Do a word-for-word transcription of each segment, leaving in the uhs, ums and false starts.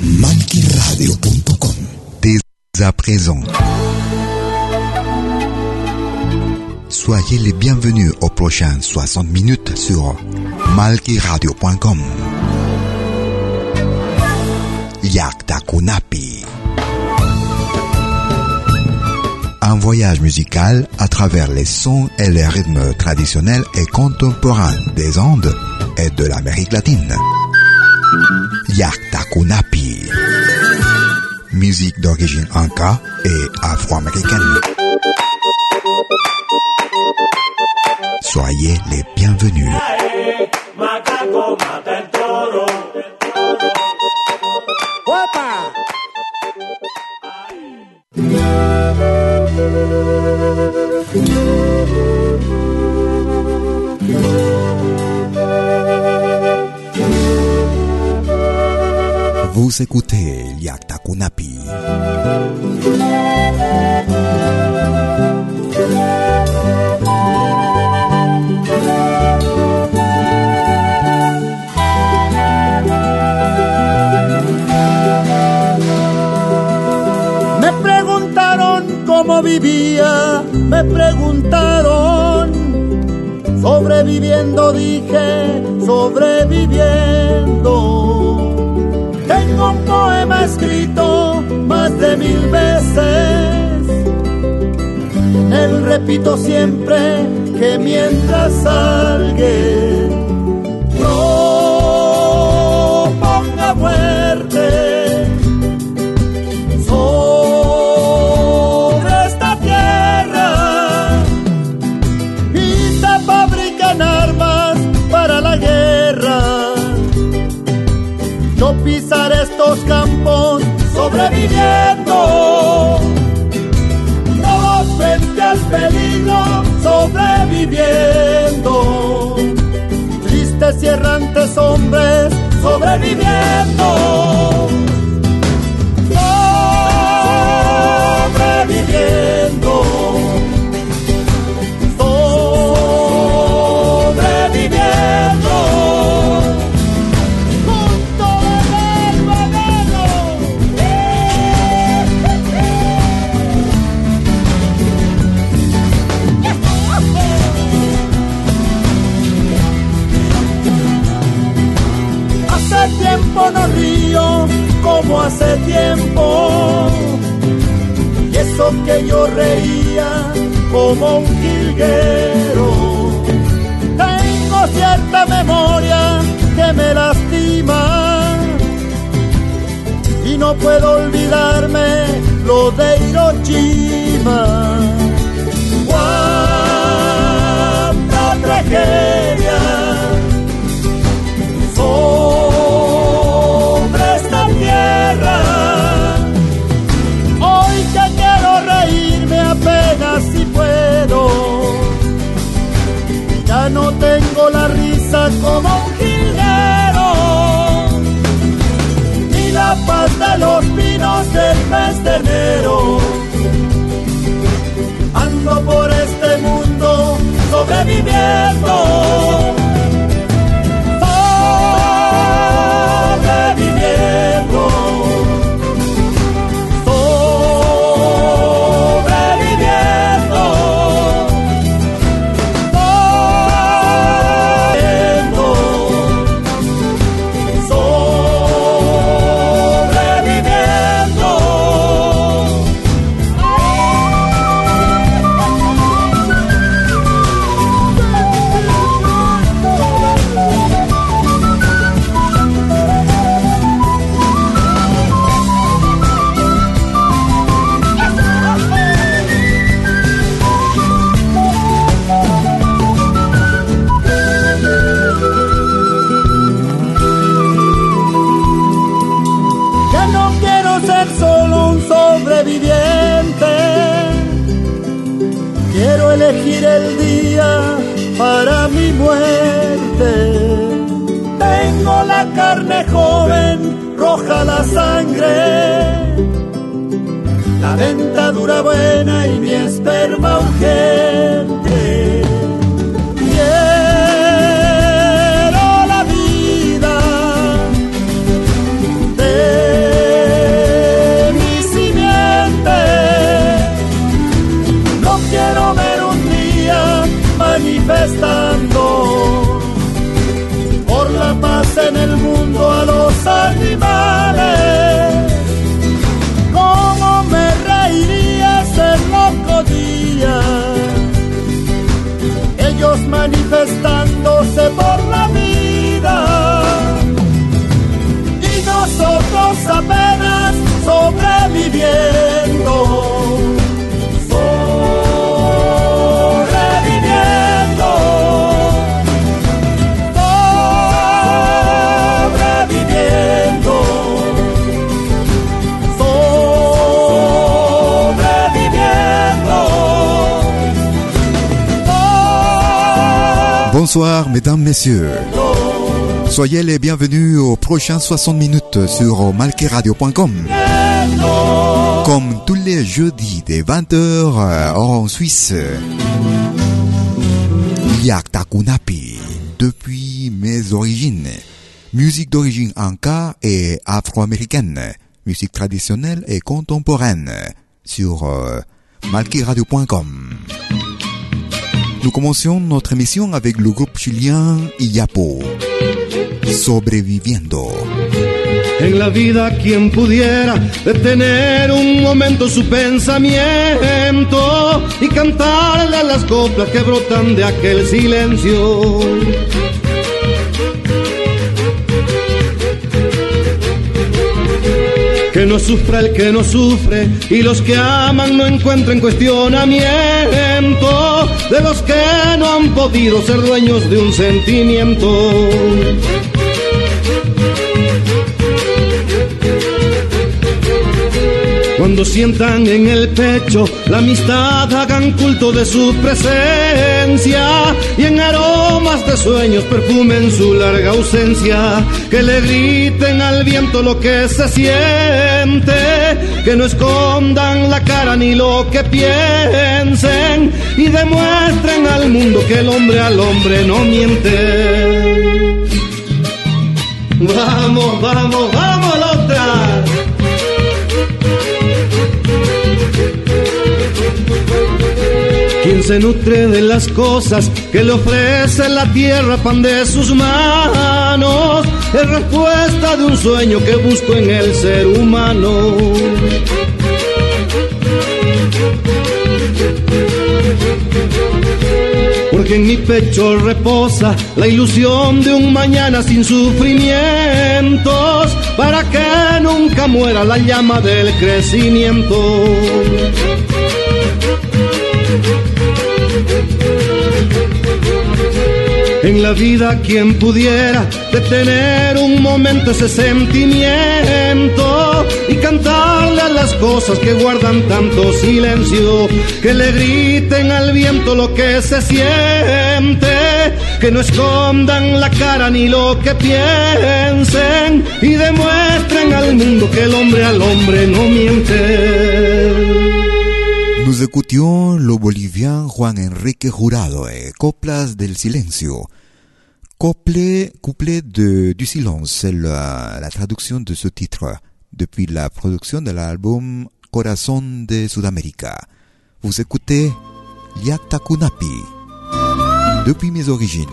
malquiradio punto com. Dès à présent, soyez les bienvenus aux prochaines soixante minutes sur malquiradio punto com. Llaqtakunapi, un voyage musical à travers les sons et les rythmes traditionnels et contemporains des Andes et de l'Amérique latine. Llaqtakunapi, musique d'origine inca et afro-américaine. Soyez les bienvenus. Vous écoutez Llaqtakunapi. Me preguntaron cómo vivía, me preguntaron, sobreviviendo dije, sobreviviendo. Tengo un poema escrito más de mil veces. En él repito siempre que mientras alguien proponga muerte sobre esta tierra y se fabrican armas para la guerra, yo pisaré los campos sobreviviendo, no frente al peligro sobreviviendo, tristes y errantes hombres sobreviviendo, sobreviviendo. No río como hace tiempo, y eso que yo reía como un jilguero. Tengo cierta memoria que me lastima y no puedo olvidarme lo de Hiroshima. ¡Cuánta tragedia! ¡Oh! Hoy que quiero reírme apenas si puedo, ya no tengo la risa como un jilguero, ni la paz de los pinos del mes de enero. Ando por este mundo sobreviviendo, sobreviviendo. ya no quiero ser solo un sobreviviente. Quiero elegir el día para mi muerte. Tengo la carne joven, roja la sangre, la dentadura buena y mi esperma urgente. Manifestando por la paz en el mundo a los animales. Cómo me reiría ese loco día, ellos manifestándose por la vida y nosotros apenas sobreviviendo. Bonsoir mesdames, messieurs, soyez les bienvenus aux prochains soixante minutes sur malquiradio point com. Comme tous les jeudis des vingt heures en Suisse, Llaqtakunapi, depuis mes origines, musique d'origine inca et afro-américaine, musique traditionnelle et contemporaine sur malquiradio point com. Nous commencions notre émission avec le groupe chilien Iyapo, Sobreviviendo. En la vida quien pudiera detener un momento su pensamiento y cantarle a las coplas que brotan de aquel silencio. Que no sufra el que no sufre y los que aman no encuentren cuestionamiento de los que no han podido ser dueños de un sentimiento. Cuando sientan en el pecho la amistad hagan culto de su presencia y en aromas de sueños perfumen su larga ausencia. Que le griten al viento lo que se siente, que no escondan la cara ni lo que piensen y demuestren al mundo que el hombre al hombre no miente. Vamos, vamos, vamos a la otra. Quien se nutre de las cosas que le ofrece la tierra, pan de sus manos, es respuesta de un sueño que busco en el ser humano. Porque en mi pecho reposa la ilusión de un mañana sin sufrimientos, para que nunca muera la llama del crecimiento. En la vida quien pudiera detener un momento ese sentimiento y cantarle a las cosas que guardan tanto silencio. Que le griten al viento lo que se siente, que no escondan la cara ni lo que piensen y demuestren al mundo que el hombre al hombre no miente. Nous écoutions le Bolivien Juan Enrique Jurado et Coplas del Silencio. Couplet, couplet de, du silence, c'est la, la traduction de ce titre depuis la production de l'album Corazón de Sudamérica. Vous écoutez Llaqtakunapi, depuis mes origines.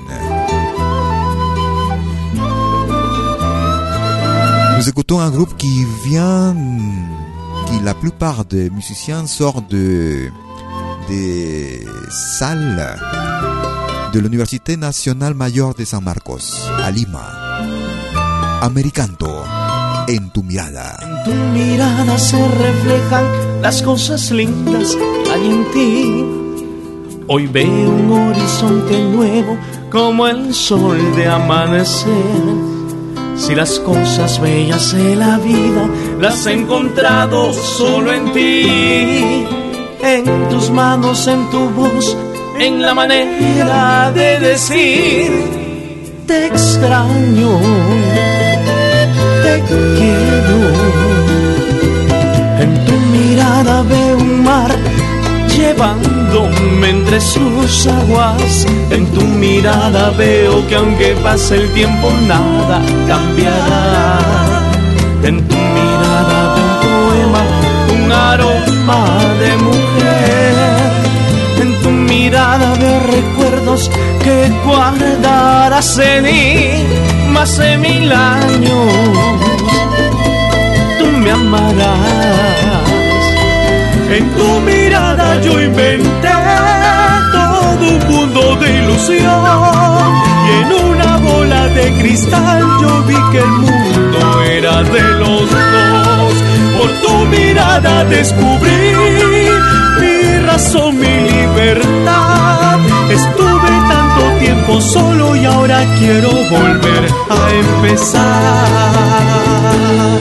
Nous écoutons un groupe qui vient... La plupart des musiciens sortent de, des salles de l'Université Nacional Mayor de San Marcos, à Lima. Americanto, en tu mirada. En tu mirada se reflejan las cosas lindas que hay en ti. Hoy veo un horizonte nuevo como el sol de amanecer. Si las cosas bellas de la vida las he encontrado solo en ti, en tus manos, en tu voz, en la manera de decir te extraño, te quiero. En tu mirada veo un mar llevándome entre sus aguas. En tu mirada veo que aunque pase el tiempo nada cambiará. En tu mirada veo un poema, un aroma de mujer. En tu mirada veo recuerdos que guardarás en mí más de mil años. Tú me amarás. En tu mirada yo inventé todo un mundo de ilusión, y en una bola de cristal yo vi que el mundo era de los dos. Por tu mirada descubrí mi razón, mi libertad. Estuve tanto tiempo solo y ahora quiero volver a empezar.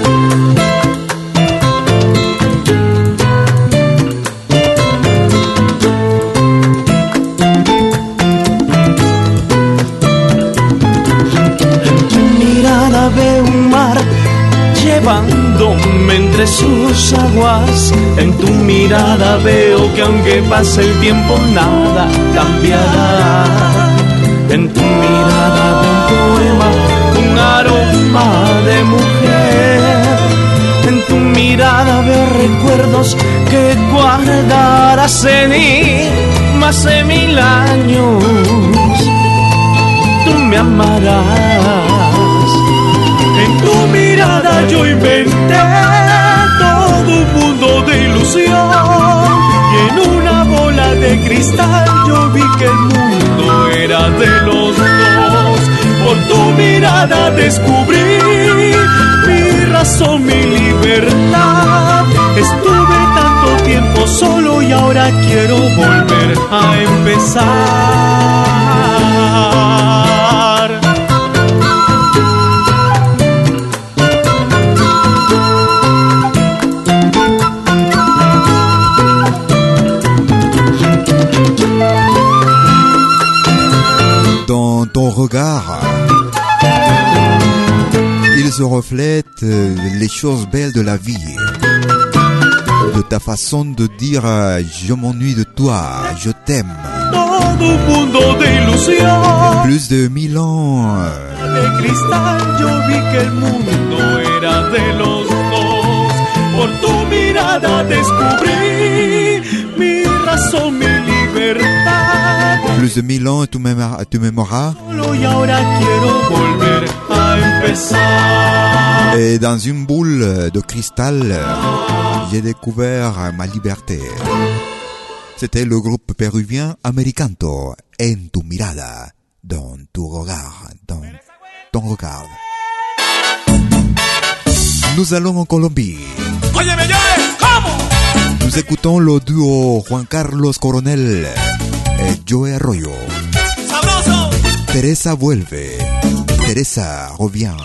Llevándome entre sus aguas. En tu mirada veo que aunque pase el tiempo nada cambiará. En tu mirada veo un poema, un aroma de mujer. En tu mirada veo recuerdos que guardarás en mí más de mil años. Tú me amarás. En tu mirada yo inventé todo un mundo de ilusión, y en una bola de cristal yo vi que el mundo era de los dos. Por tu mirada descubrí mi razón, mi libertad. Estuve tanto tiempo solo y ahora quiero volver a empezar. Ton regard, il se reflète les choses belles de la vie, de ta façon de dire je m'ennuie de toi, je t'aime. Plus de mille ans de cristal, yo vi que el mundo era de los dos. Por tu mirada descubrí mi razón, mi libertad. Plus de mille ans, tu m'aimeras, tu m'aimeras. Et dans une boule de cristal, j'ai découvert ma liberté. C'était le groupe péruvien Americanto. En tu mirada, dans tu regard, dans ton regard. Nous allons en Colombie. Nous écoutons le duo Juan Carlos Coronel, Joe Arroyo. ¡Sabroso! Teresa vuelve. Teresa revient.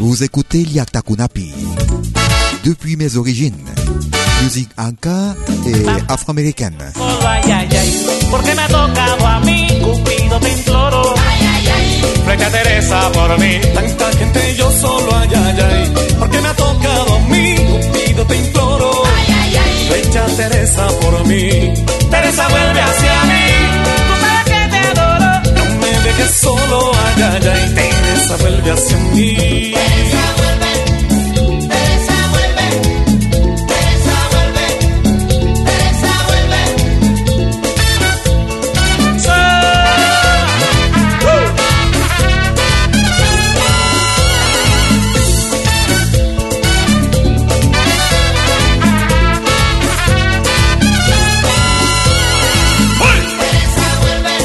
Vous écoutez Llaqtakunapi. Depuis mes origines, musique anka et afroaméricaine. Oh, ay, ay, ay. ¿Por qué me ha tocado a mí? Cupido, te imploro. Ay, ay, ay. Flecha a Teresa por mí. Tanta gente, yo solo, ay, ay, ay. ¿Por qué me ha tocado a mí? Cupido, te imploro. Ay, ay, ay. Flecha Teresa por mí. Teresa vuelve hacia mí. Tú sabes que te adoro. No me dejes solo, ay, ay, ay. Teresa vuelve hacia mí. Teresa vuelve, Teresa vuelve, Teresa vuelve, Teresa vuelve. ¡Oh! ¡Uh! Teresa vuelve,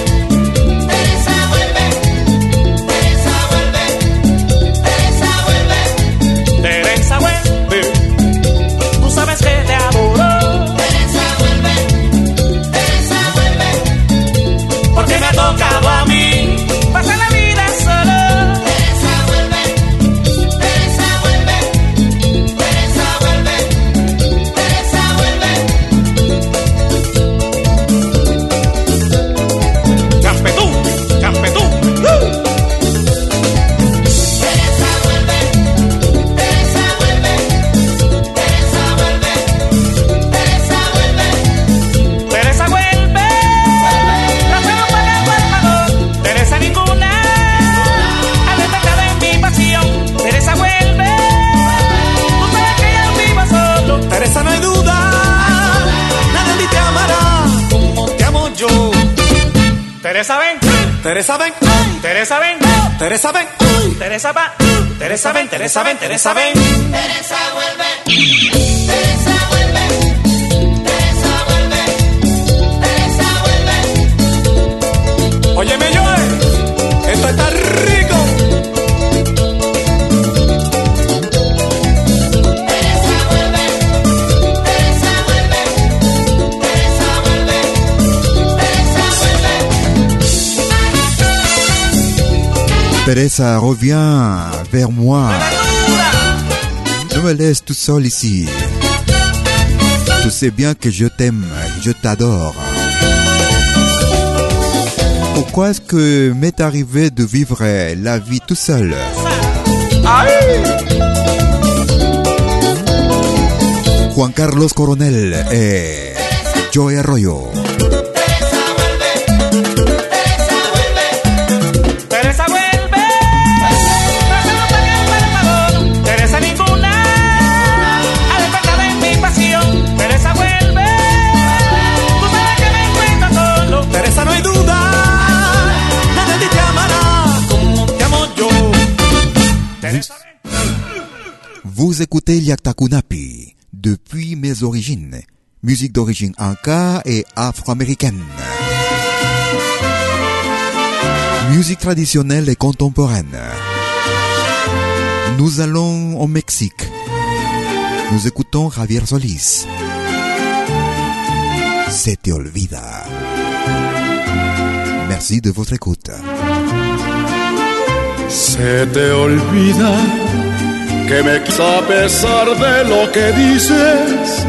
Teresa ven, Teresa ven, Teresa ven, Teresa ven, Teresa va, Teresa ven, Teresa ven, Teresa ven, Teresa vuelve, Teresa vuelve, Teresa vuelve, Teresa vuelve. Óyeme yo, esto está rico. Teresa revient vers moi. Je me laisse tout seul ici. Tu sais bien que je t'aime, je t'adore. Pourquoi est-ce que m'est arrivé de vivre la vie tout seul? Juan Carlos Coronel et Joey Arroyo. Vous écoutez Llaqtakunapi, depuis mes origines, musique d'origine anka et afro-américaine, musique traditionnelle et contemporaine. Nous allons au Mexique, nous écoutons Javier Solís, Se te olvida. Merci de votre écoute. Se te olvida que me quieres a pesar de lo que dices,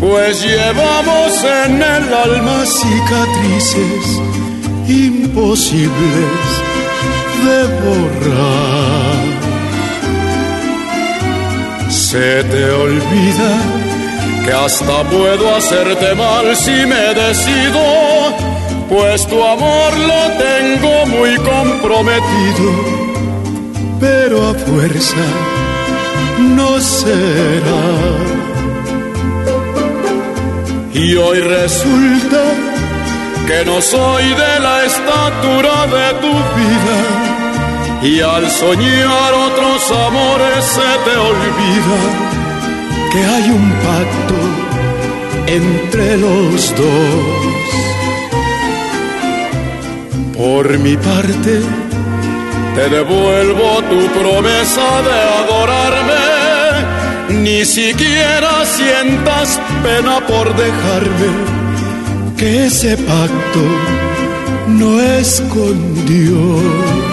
pues llevamos en el alma cicatrices imposibles de borrar. Se te olvida que hasta puedo hacerte mal si me decido, pues tu amor lo tengo muy comprometido. Pero a fuerza no será. Y hoy resulta que no soy de la estatura de tu vida, y al soñar otros amores se te olvida que hay un pacto entre los dos. Por mi parte te devuelvo tu promesa de adorarme, ni siquiera sientas pena por dejarme, que ese pacto no es con Dios.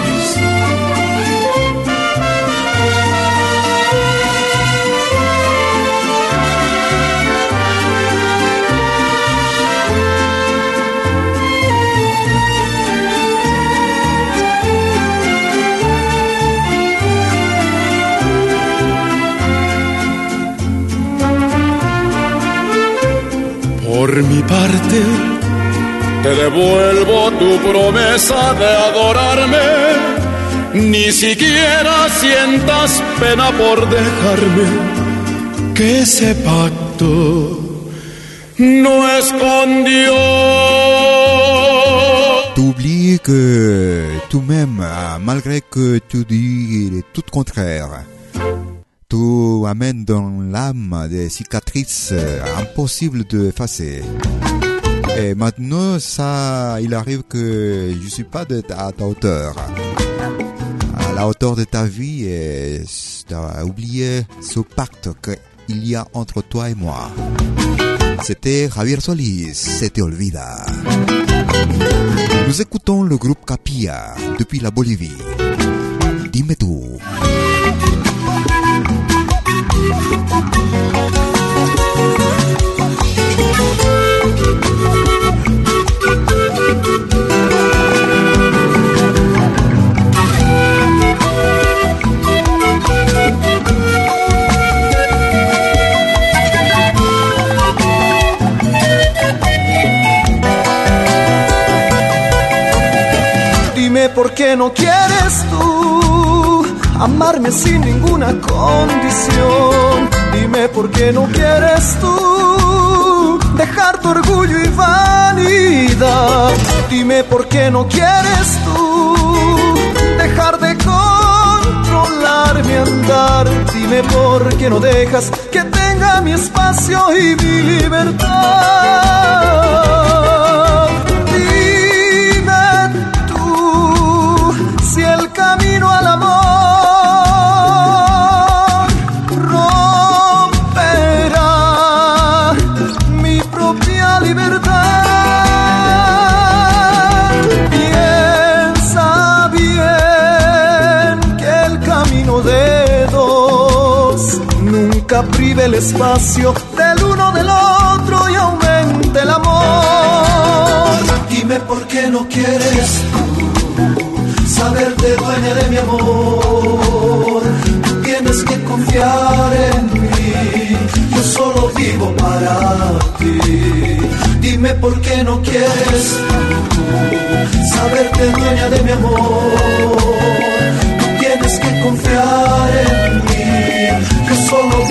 Por mi parte, te devuelvo tu promesa de adorarme, ni siquiera sientas pena por dejarme, que ese pacto no es con Dios. T'oublies que tout même, malgré que tu dis tout contraire, tout amène dans l'âme des cicatrices impossibles de effacer. Et maintenant, ça, il arrive que je suis pas de ta, à ta hauteur, à la hauteur de ta vie, et tu as oublié ce pacte qu'il y a entre toi et moi. C'était Javier Solís, Se te olvida. Nous écoutons le groupe Capilla depuis la Bolivie. Dime tú. Dime por qué no quieres tú amarme sin ninguna condición. Dime por qué no quieres tú dejar tu orgullo y vanidad. Dime por qué no quieres tú dejar de controlar mi andar. Dime por qué no dejas que tenga mi espacio y mi libertad. Dime tú si el camino al amor prive el espacio del uno del otro y aumente el amor. Dime por qué no quieres tú saberte dueña de mi amor. Tú tienes que confiar en mí, yo solo vivo para ti. Dime por qué no quieres tú saberte dueña de mi amor. Tú tienes que confiar en mí, yo solo vivo para ti.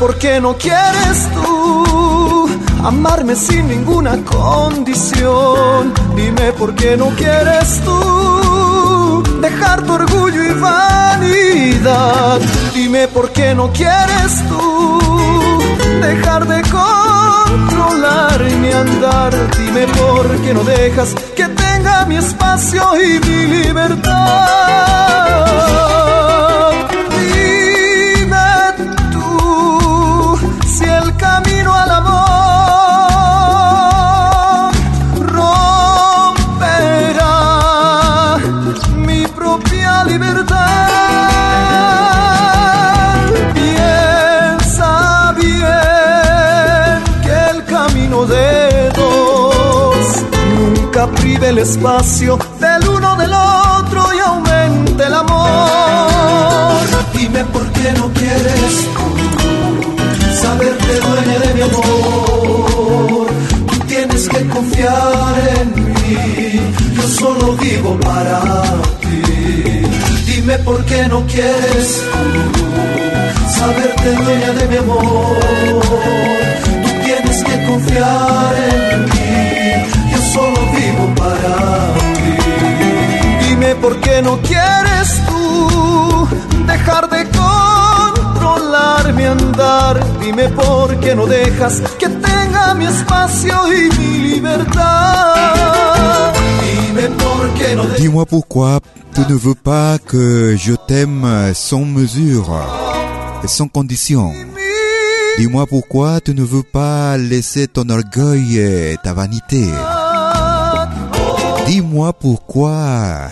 ¿Por qué no quieres tú amarme sin ninguna condición? Dime por qué no quieres tú dejar tu orgullo y vanidad. Dime por qué no quieres tú dejar de controlar mi andar. Dime por qué no dejas que tenga mi espacio y mi libertad. Camino al amor romperá mi propia libertad. Piensa bien que el camino de dos nunca prive el espacio del uno del otro y aumente el amor. Dime por qué no quieres saberte dueña de mi amor. Tú tienes que confiar en mí, yo solo vivo para ti. Dime por qué no quieres tú saberte dueña de mi amor. Tú tienes que confiar en mí, yo solo vivo para ti. Dime por qué no quieres tú dejar de mi andar. Dime por qué no dejas que tenga mi espacio y mi libertad. Dime por qué no. Dis-moi pourquoi tu ne veux pas que je t'aime sans mesure et sans condition. Dis-moi pourquoi tu ne veux pas laisser ton orgueil et ta vanité. Dis-moi pourquoi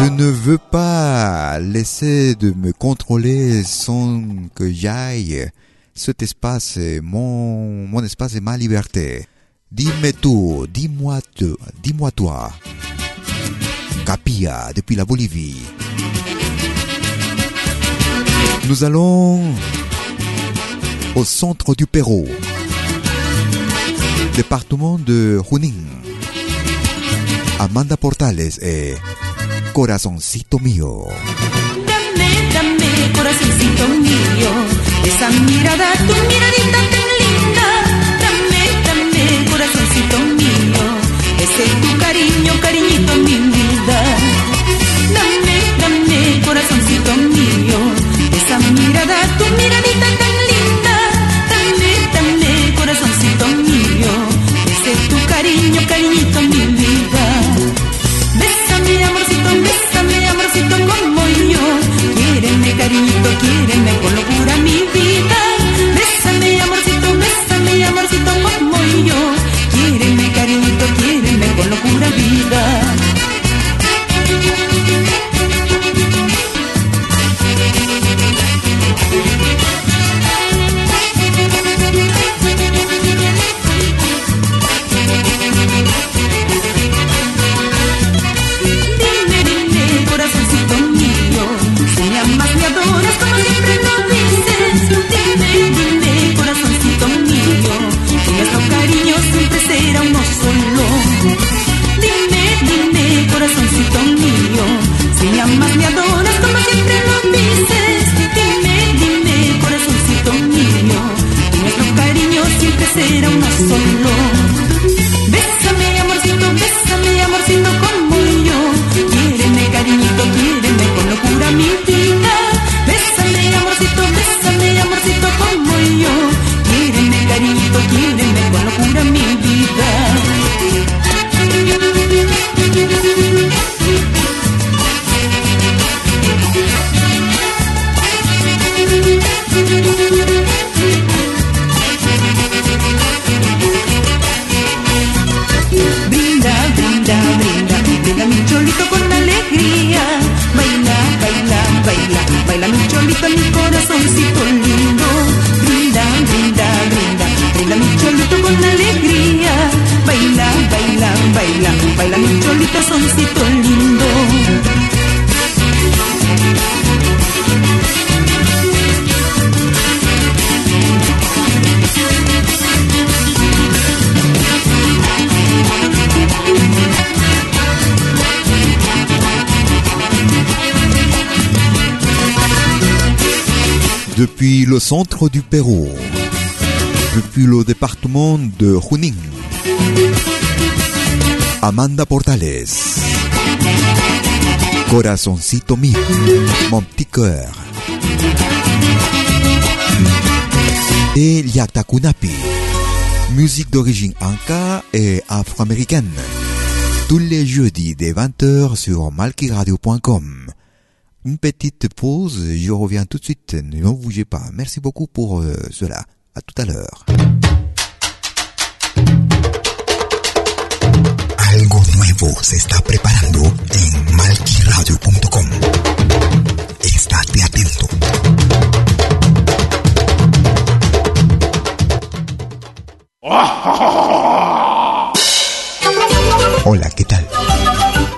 je ne veux pas laisser de me contrôler sans que j'aille. Cet espace est mon, mon espace et ma liberté. Dis-moi tout, dis-moi tout, dis-moi toi. Capilla, depuis la Bolivie. Nous allons au centre du Pérou, département de Junín. Amanda Portales et Corazoncito mío. Dame, dame, corazoncito mío, esa mirada, tu miradita tan linda. Dame, dame, corazoncito mío, ese tu cariño, cariñito mi vida. Dame, dame, corazoncito mío, esa mirada, tu miradita tan linda. Dame, dame, corazoncito mío, ese tu cariño, cariñito mi vida. Bésame, amorcito, bésame, amorcito, como yo. Quiéreme, cariñito, quiéreme con locura mi vida. Bésame, amorcito, bésame, amorcito, como yo. Quiéreme, cariñito, quiéreme con locura mi vida. Cholito, soncito lindo. Depuis le centre du Pérou, depuis le département de Junín, Amanda Portales, Corazoncito mío, mon petit cœur, et Llaqtakunapi, musique d'origine inca et afro-américaine, tous les jeudis dès vingt heures sur malquiradio point com. Une petite pause, je reviens tout de suite, ne bougez pas. Merci beaucoup pour euh, cela. À tout à l'heure. Algo nuevo se está preparando en malquiradio punto com. Estate atento. Hola, ¿qué tal?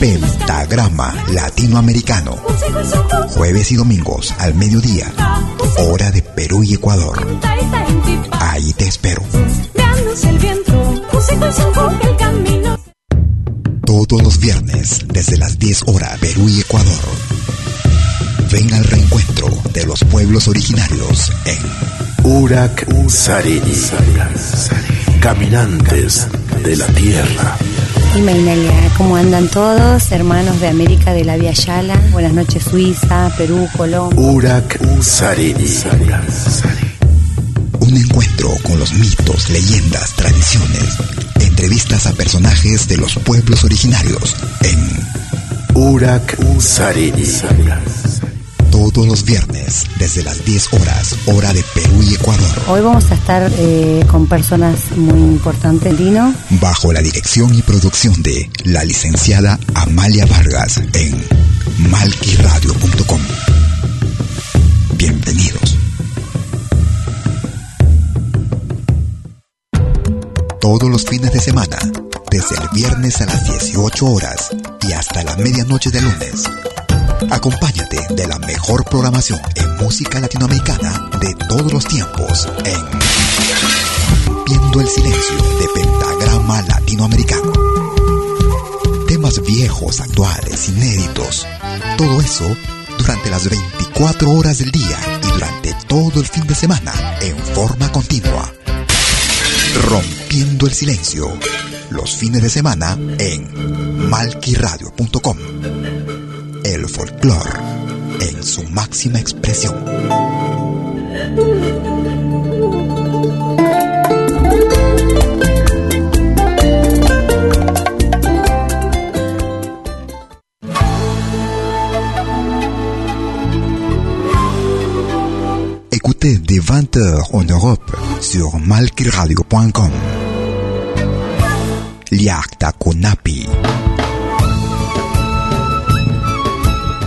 Pentagrama Latinoamericano, jueves y domingos al mediodía, hora de Perú y Ecuador. Ahí te espero. Todos los viernes, desde las diez horas, Perú y Ecuador. Ven al reencuentro de los pueblos originarios en Urak Usariri, caminantes de la tierra. Imaginalia, ¿cómo andan todos? Hermanos de América de la Vía Yala. Buenas noches, Suiza, Perú, Colombia. Urak Usariri. Un encuentro con los mitos, leyendas, tradiciones. Entrevistas a personajes de los pueblos originarios en Urak Usariri. Todos los viernes, desde las diez horas, hora de Perú y Ecuador. Hoy vamos a estar eh, con personas muy importantes, Dino. Bajo la dirección y producción de la licenciada Amalia Vargas en malquiradio punto com. Bienvenidos. Todos los fines de semana, desde el viernes a las dieciocho horas y hasta la medianoche del lunes. Acompáñate de la mejor programación en música latinoamericana de todos los tiempos en Rompiendo el silencio de Pentagrama Latinoamericano. Temas viejos, actuales, inéditos. Todo eso durante las veinticuatro horas del día y durante todo el fin de semana en forma continua. Rompiendo el silencio. Los fines de semana en malquiradio punto com. El folclore en su máxima expresión. Écoutez dès vingt heures en Europe sur malquiradio punto com. Llaqtakunapi.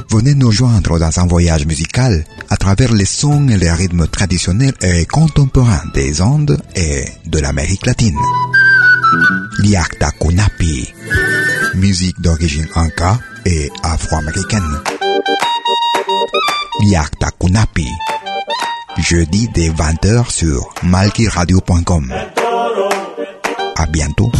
Venez nous joindre dans un voyage musical à travers les sons et les rythmes traditionnels et contemporains des Andes et de l'Amérique latine. Llaqtakunapi, musique d'origine inca et afro-américaine. Llaqtakunapi, jeudi dès vingt heures sur malquiradio punto com. À bientôt.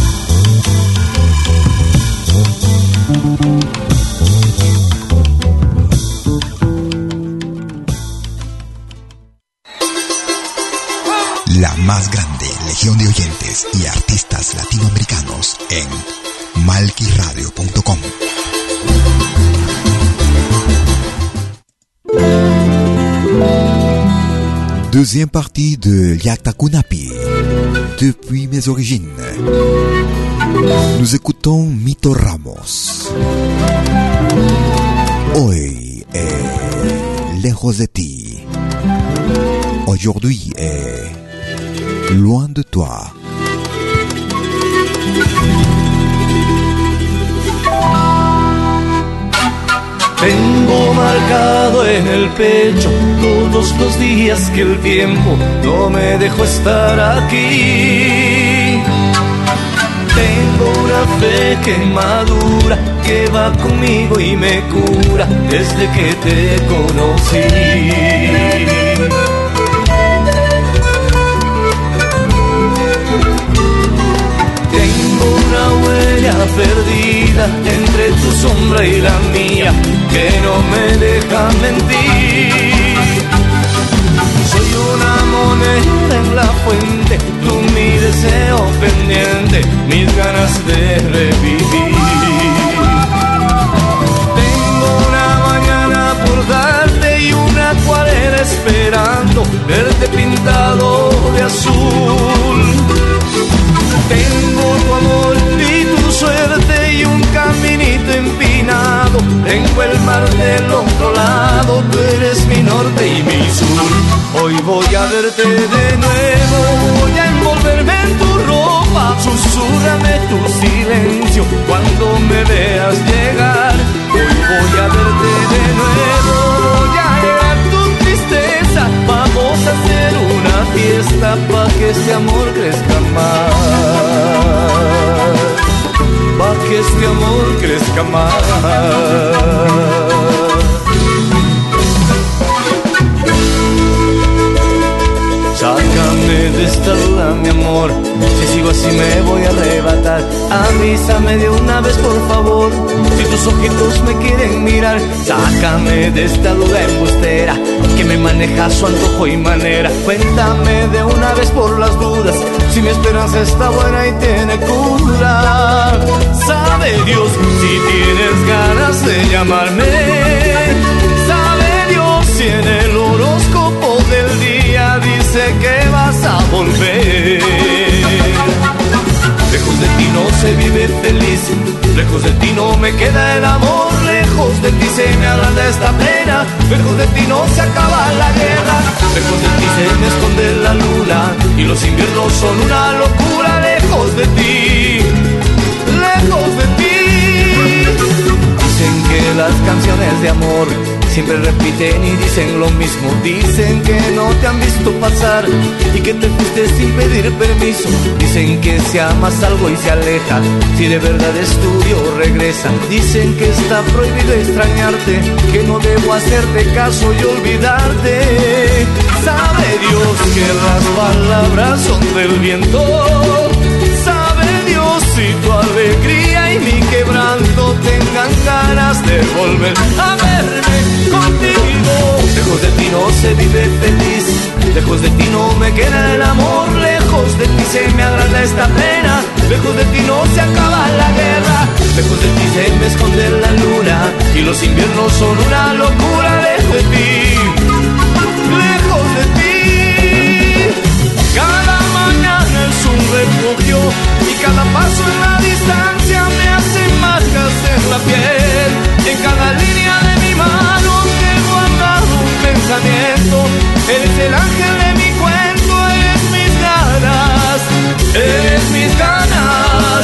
La más grande legión de oyentes y artistas latinoamericanos en malquiradio punto com. Deuxième partie de Llaqtakunapi, depuis mes origines. Nous écoutons Mito Ramos. Les Rosetti. Aujourd'hui est Loin de toi. Tengo marcado en el pecho todos los días que el tiempo no me dejó estar aquí. Tengo una fe que madura, que va conmigo y me cura desde que te conocí. Tengo una huella perdida entre tu sombra y la mía, que no me deja mentir. Soy una moneda en la fuente, tú mi deseo pendiente, mis ganas de revivir. Tengo una mañana por darte y una acuarela esperando verte pintado de azul. Tengo tu amor y tu suerte y un caminito empinado. Tengo el mar del otro lado, tú eres mi norte y mi sur. Hoy voy a verte de nuevo, voy a envolverme en tu ropa. Susúrrame tu silencio cuando me veas llegar. Hoy voy a verte de nuevo, voy a llevar tu tristeza. Vamos a hacer una fiesta pa' que este amor crezca más. Pa' que este amor crezca más. Sácame de esta duda, mi amor. Si sigo así me voy a arrebatar. Avísame de una vez, por favor, si tus ojitos me quieren mirar. Sácame de esta duda embustera que me maneja su antojo y manera. Cuéntame de una vez por las dudas si mi esperanza está buena y tiene cura. Sabe Dios si tienes ganas de llamarme. Sabe Dios si en el horóscopo del día dice que vas a volver. Lejos de ti no se vive feliz, lejos de ti no me queda el amor, lejos de ti se me agranda esta pena, lejos de ti no se acaba la guerra, lejos de ti se me esconde la luna y los inviernos son una locura, lejos de ti, lejos de ti. Dicen que las canciones de amor siempre repiten y dicen lo mismo. Dicen que no te han visto pasar y que te fuiste sin pedir permiso. Dicen que si amas algo y se aleja, si de verdad es tuyo regresa. Dicen que está prohibido extrañarte, que no debo hacerte caso y olvidarte. Sabe Dios que las palabras son del viento. Sabe Dios si tu alegría y mi quebranto tengan ganas de volver a verme. Lejos de ti no se vive feliz, lejos de ti no me queda el amor, lejos de ti se me agranda esta pena, lejos de ti no se acaba la guerra, lejos de ti se me esconde la luna y los inviernos son una locura, lejos de ti, lejos de ti. Cada mañana es un refugio y cada paso en la distancia me hace marcas en la piel y en cada línea de mi mano. Pensamiento, eres el ángel de mi cuento, eres mis ganas, eres mis ganas,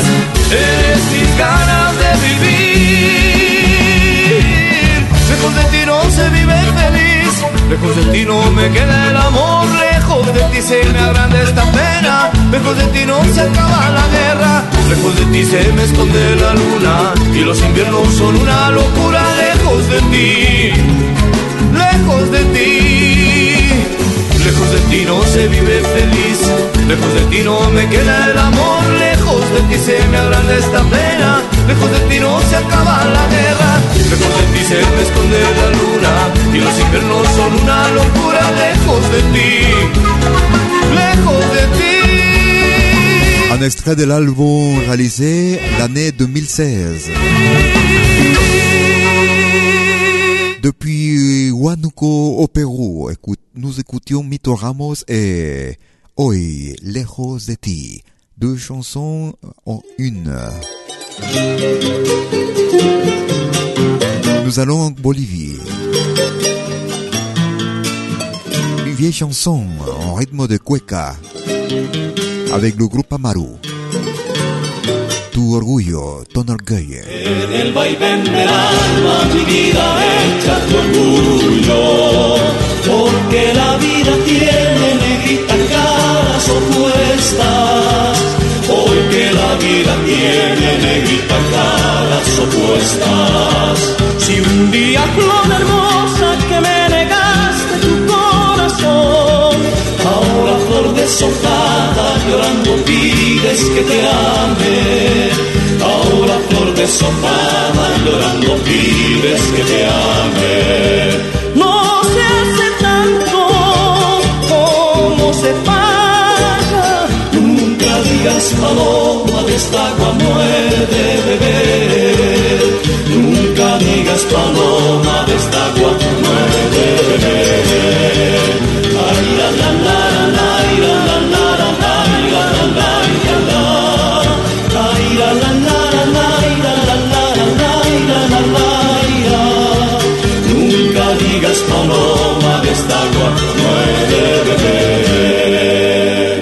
eres mis ganas de vivir. Lejos de ti no se vive feliz, lejos de ti no me queda el amor, lejos de ti se me agranda esta pena, lejos de ti no se acaba la guerra, lejos de ti se me esconde la luna y los inviernos son una locura, lejos de ti. Lejos de ti, lejos de ti no se vive feliz, lejos de ti no me queda el amor, lejos de ti se me agranda esta pena, lejos de ti no se acaba la guerra, lejos de ti se me esconde la luna y los inviernos son una locura, lejos de ti, lejos de ti. Un extrait de l'album réalisé l'année deux mille seize. Depuis Huánuco au Pérou, écoute, nous écoutions Mito Ramos et Hoy, Lejos de ti. Deux chansons en une. Nous allons en Bolivie. vieille chanson en rythme de cueca avec le groupe Amaru. Tu orgullo, ton orgueil. En el vaivén del alma, mi vida, echa tu orgullo, porque la vida tiene negritas caras opuestas, porque la vida tiene negritas caras opuestas. Si un día, flor hermosa, que me negaste tu corazón, ahora flor deshojada, llorando pides que te ame, ahora flor deshojada, llorando pides que te ame. No se hace tanto como se paga, nunca digas paloma de esta agua muere beber, nunca digas paloma de esta agua muere beber. Ay, la, la, la, la, la, la. Paloma de esta agua muere de beber.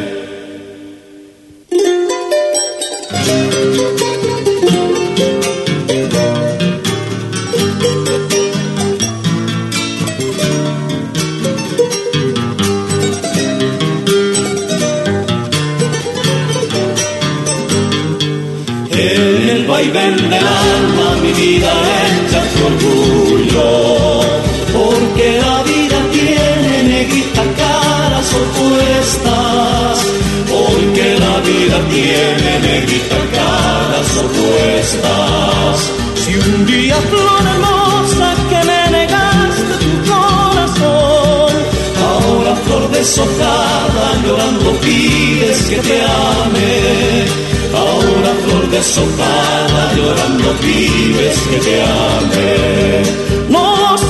En el vaivén del alma mi vida echa tu orgullo, porque la vida tiene negritas caras opuestas, porque la vida tiene negritas caras opuestas. Si un día flor hermosa que me negaste tu corazón, ahora flor deshojada llorando pides que te ame, ahora flor deshojada llorando pides que te ame. No sé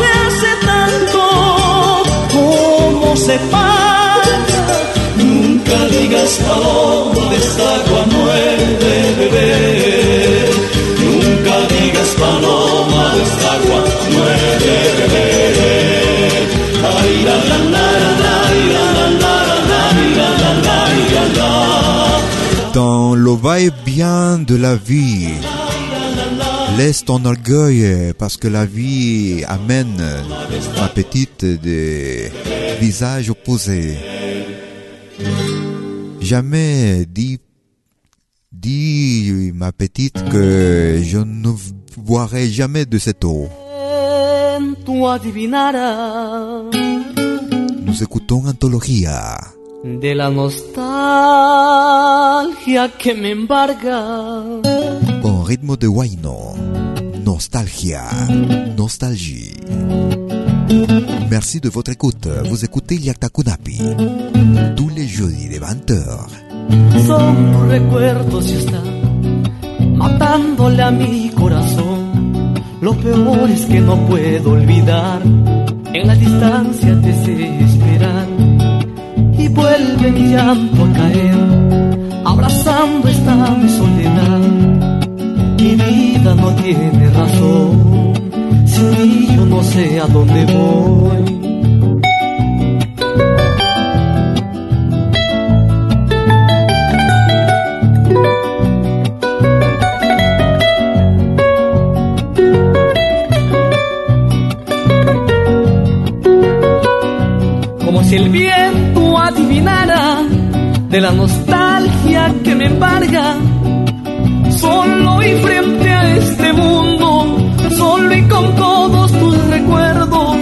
se paga, nunca digas paloma de esta agua muerde beber, nunca digas paloma de esta agua muerde beber. Ay, la, la, la, la, la, la, la, la, la, la. Dans le va-et-vient de la vie, laisse ton orgueil, parce que la vie amène, ma petite, des visages opposés. Jamais dis, dis, ma petite, que je ne boirai jamais de cette eau. Nous écoutons Anthologia. De la nostalgia que me embarga. Con ritmo de huayno, nostalgia, nostalgie. Merci de votre écoute. Vous écoutez Llaqtakunapi tous les jeudis de veinte heures. Son recuerdos y está matándole a mi corazón. Lo peor es que no puedo olvidar. En la distancia desesperan y vuelve mi llanto a caer, abrazando esta mi soledad. Mi vida no tiene razón, sin mí yo no sé a dónde voy. Como si el viento adivinara de la nostalgia que me embarga. Solo y frente a este mundo, solo y con todos tus recuerdos,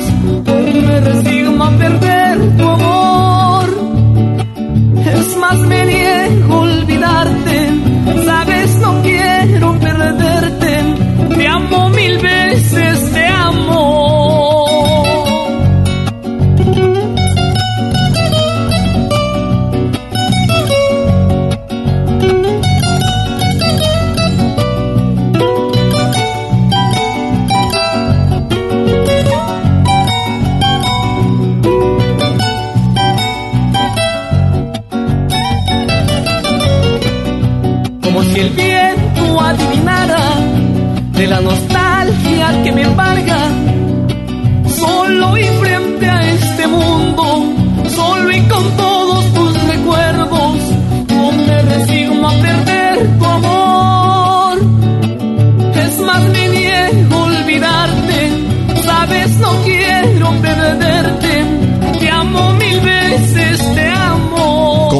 hoy me resigno a perder tu amor. Es más, me niego a olvidarte, sabes, no quiero perderte. Te amo mil veces, te amo.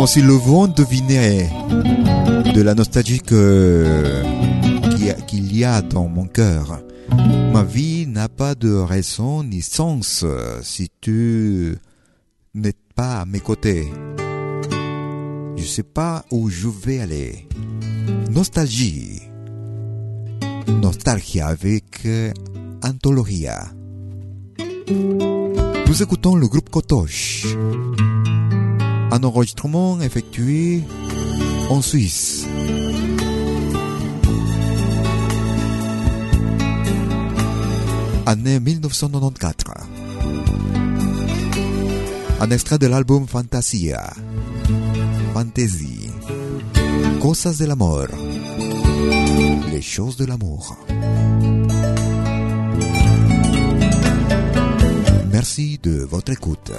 Comme si le vent devinait de la nostalgie que, qu'il y a dans mon cœur. Ma vie n'a pas de raison ni sens si tu n'es pas à mes côtés. Je sais pas où je vais aller. Nostalgie. Nostalgia avec Anthologia. Nous écoutons le groupe Kotoche. Un enregistrement effectué en Suisse. Année mille neuf cent quatre-vingt-quatorze. Un extrait de l'album Fantasia. Fantasy. Cosas del amor. Les choses de l'amour. Merci de votre écoute.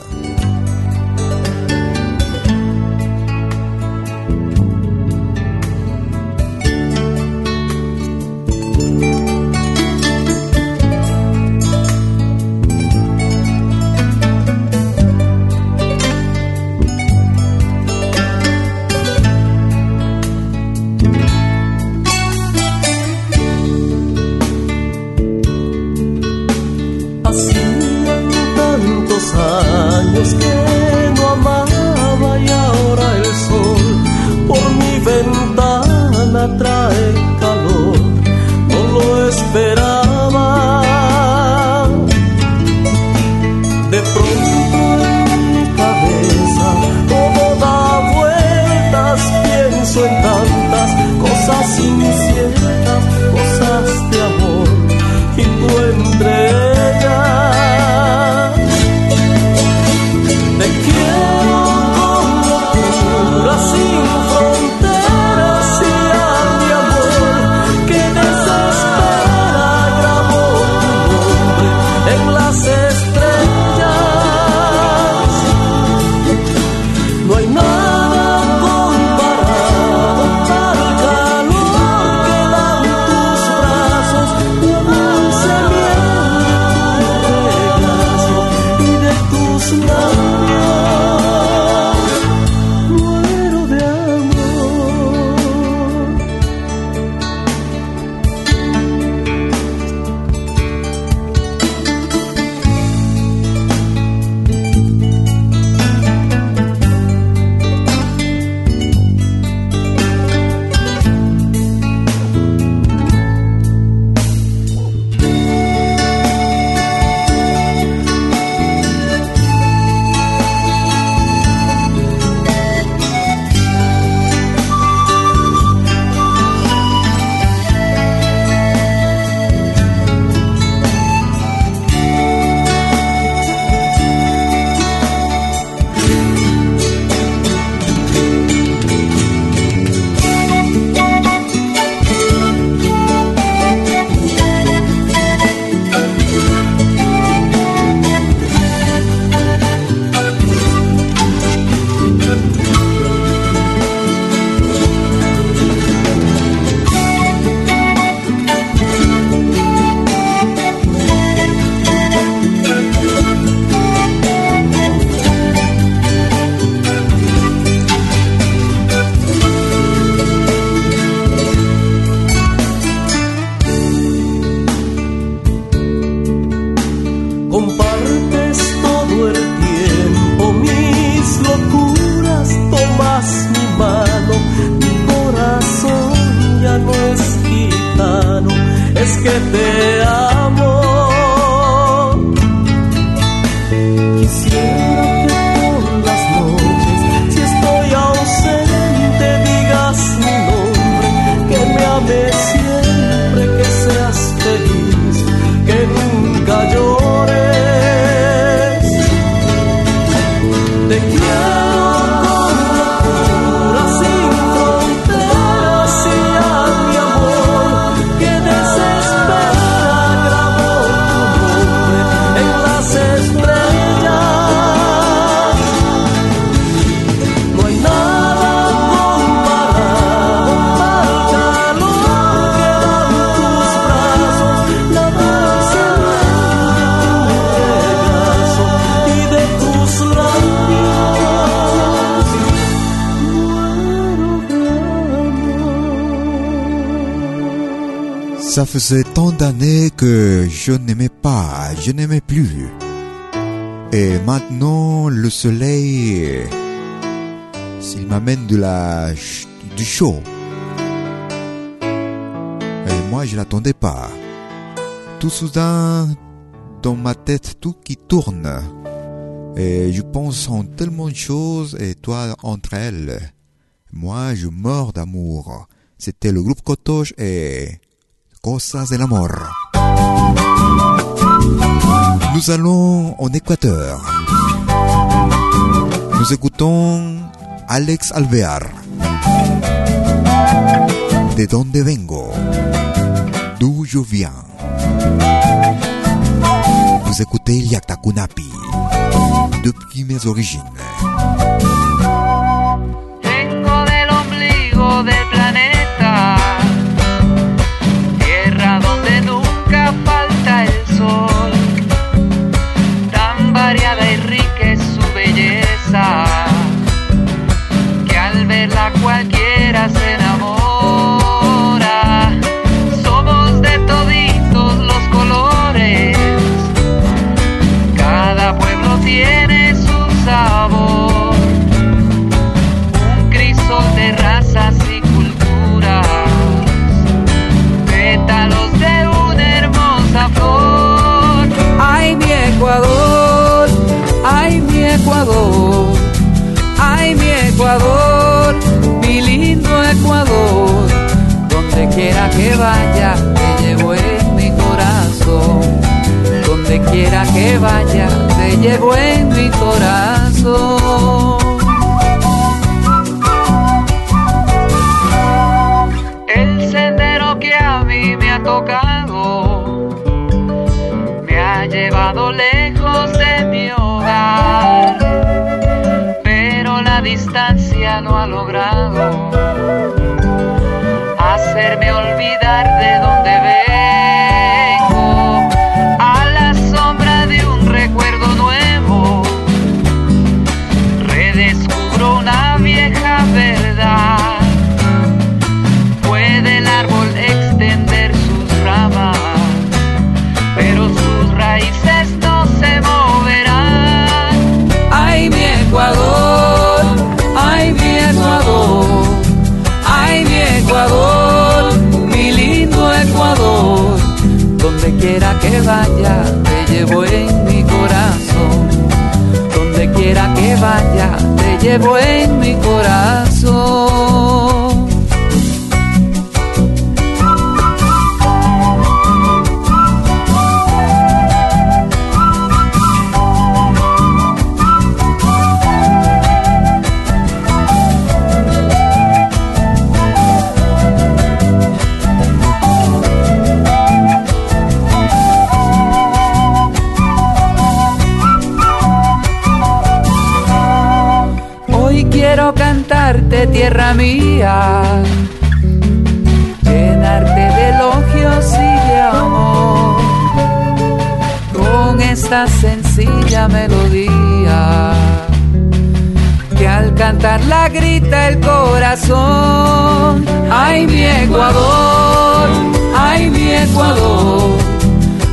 Que no amaba y ahora el sol por mi ventana trae calor, no lo esperaba. De pronto en mi cabeza todo da vueltas, pienso en tantas cosas inciertas, cosas de amor y tú entre ellas. Ça faisait tant d'années que je n'aimais pas, je n'aimais plus. Et maintenant, le soleil, s'il m'amène de la, du chaud. Et moi, je l'attendais pas. Tout soudain, dans ma tête, tout qui tourne. Et je pense en tellement de choses, et toi entre elles. Moi, je meurs d'amour. C'était le groupe Kotoche et Cosas del Amor. Nous allons en Équateur. Nous écoutons Alex Alvear. De donde vengo? D'où je viens? Vous écoutez Llaqtakunapi. Depuis mes origines. Vengo del ombligo del planeta. Tierra donde nunca falta el sol. Tan variada y rica es su belleza, que al verla cualquiera se enamora. Somos de toditos los colores. Cada pueblo tiene su sabor. Un crisol de razas y culturas. Pétalos de una hermosa flor. Ay, mi Ecuador, ay, mi Ecuador, ay, mi Ecuador, mi lindo Ecuador. Donde quiera que vaya, te llevo en mi corazón. Donde quiera que vaya, te llevo en mi corazón. El sendero que a mí me ha tocado me ha llevado lejos de mi hogar, pero la distancia no ha logrado hacerme olvidar de dónde vengo. A la sombra de un recuerdo nuevo redescubro una vieja verdad. Puede el árbol extender sus ramas, pero sus raíces no se moverán. Ay, mi Ecuador, ay, mi Ecuador, ay, mi Ecuador, mi lindo Ecuador. Donde quiera que vaya, te llevo en mi corazón. Donde quiera que vaya, te llevo en mi corazón. Cantarte, tierra mía, llenarte de elogios y de amor, con esta sencilla melodía que al cantarla grita el corazón. Ay, mi Ecuador, ay, mi Ecuador,